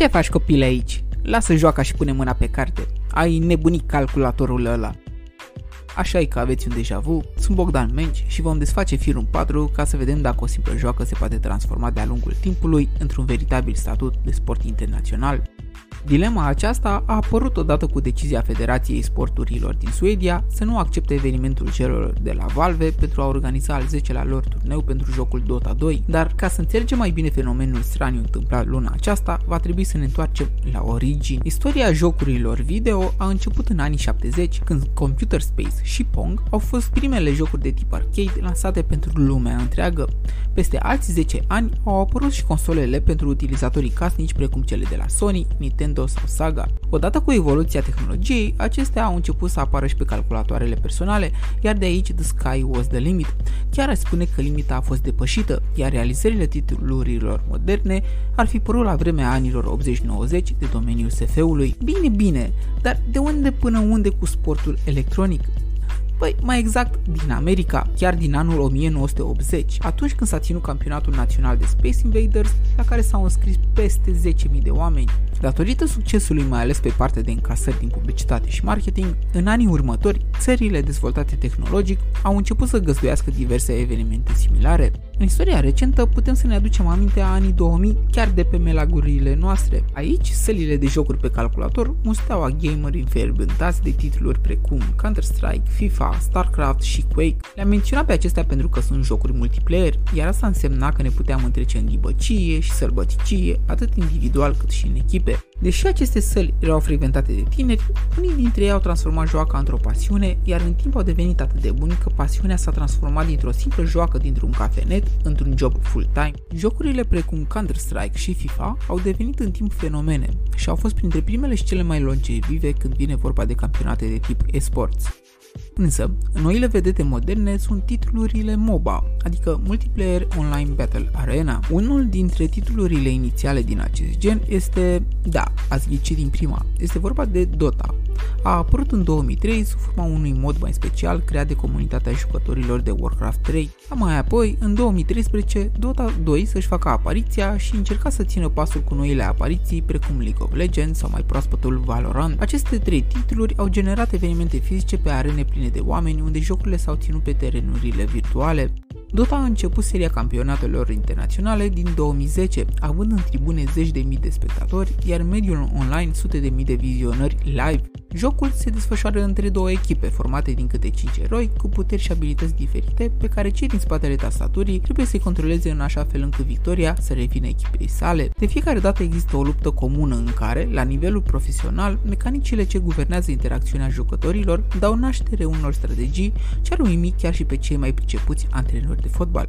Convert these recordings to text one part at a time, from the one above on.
Ce faci, copile, aici? Lasă joaca și pune mâna pe carte. Ai nebunit calculatorul ăla. Așa e că aveți un deja vu, sunt Bogdan Menci și vom desface firul 4 ca să vedem dacă o simplă joacă se poate transforma de-a lungul timpului într-un veritabil statut de sport internațional. Dilema aceasta a apărut odată cu decizia Federației Sporturilor din Suedia să nu accepte evenimentul celor de la Valve pentru a organiza al 10-lea lor turneu pentru jocul Dota 2, dar ca să înțelegem mai bine fenomenul straniu întâmplat luna aceasta, va trebui să ne întoarcem la origini. Istoria jocurilor video a început în anii 70, când Computer Space și Pong au fost primele jocuri de tip arcade lansate pentru lumea întreagă. Peste alți 10 ani au apărut și consolele pentru utilizatorii casnici precum cele de la Sony, Nintendo sau Sega. Odată cu evoluția tehnologiei, acestea au început să apară și pe calculatoarele personale, iar de aici the sky was the limit. Chiar aș spune că limita a fost depășită, iar realizările titlurilor moderne ar fi părut la vremea anilor 80-90 de domeniul SF-ului. Bine, bine, dar de unde până unde cu sportul electronic? Păi, mai exact, din America, chiar din anul 1980, atunci când s-a ținut campionatul național de Space Invaders, la care s-au înscris peste 10.000 de oameni. Datorită succesului, mai ales pe partea de încasări din publicitate și marketing, în anii următori, țările dezvoltate tehnologic au început să găzduiască diverse evenimente similare. În istoria recentă putem să ne aducem aminte a anii 2000 chiar de pe melagurile noastre. Aici, sălile de jocuri pe calculator musteaua gameri înfervântați de titluri precum Counter-Strike, FIFA, StarCraft și Quake. Le-am menționat pe acestea pentru că sunt jocuri multiplayer, iar asta însemna că ne puteam întrece în ghibăcie și sălbăticie, atât individual cât și în echipe. Deși aceste săli erau frecventate de tineri, unii dintre ei au transformat joaca într-o pasiune, iar în timp au devenit atât de buni că pasiunea s-a transformat dintr-o simplă joacă dintr-un cafenet într-un job full-time. Jocurile precum Counter-Strike și FIFA au devenit în timp fenomene și au fost printre primele și cele mai longevive când vine vorba de campionate de tip eSports. Însă, noile vedete moderne sunt titlurile MOBA, adică Multiplayer Online Battle Arena. Unul dintre titlurile inițiale din acest gen este, da, ați ghicit din prima, este vorba de Dota. A apărut în 2003 sub forma unui mod mai special creat de comunitatea jucătorilor de Warcraft 3. Mai apoi, în 2013, Dota 2 să-și facă apariția și încerca să țină pasul cu noile apariții precum League of Legends sau mai proaspătul Valorant. Aceste trei titluri au generat evenimente fizice pe arene pline de oameni, unde jocurile s-au ținut pe terenurile virtuale. Dota a început seria campionatelor internaționale din 2010, având în tribune zeci de mii de spectatori, iar mediul online sute de mii de vizionări live. Jocul se desfășoară între două echipe formate din câte 5 eroi cu puteri și abilități diferite pe care cei din spatele tastaturii trebuie să-i controleze în așa fel încât victoria să revină echipei sale. De fiecare dată există o luptă comună în care, la nivelul profesional, mecanicile ce guvernează interacțiunea jucătorilor dau naștere unor strategii ce ar uimi chiar și pe cei mai pricepuți antrenori de fotbal.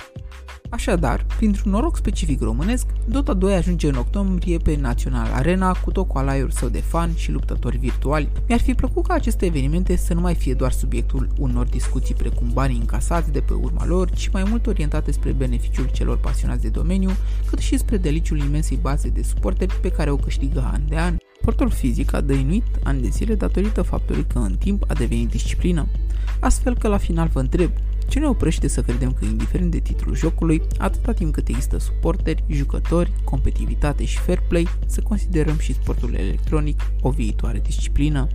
Așadar, printr-un noroc specific românesc, Dota 2 ajunge în octombrie pe National Arena cu tot coalaiul său de fan și luptători virtuali. Mi-ar fi plăcut ca aceste evenimente să nu mai fie doar subiectul unor discuții precum banii încasați de pe urma lor, ci mai mult orientate spre beneficiul celor pasionați de domeniu, cât și spre deliciul imensei baze de suporteri pe care o câștigă an de an. Sportul fizic a dăinuit ani de zile datorită faptului că în timp a devenit disciplină. Astfel că la final vă întreb, ce ne oprește să credem că, indiferent de titlul jocului, atâta timp cât există suporteri, jucători, competitivitate și fair play, să considerăm și sportul electronic o viitoare disciplină?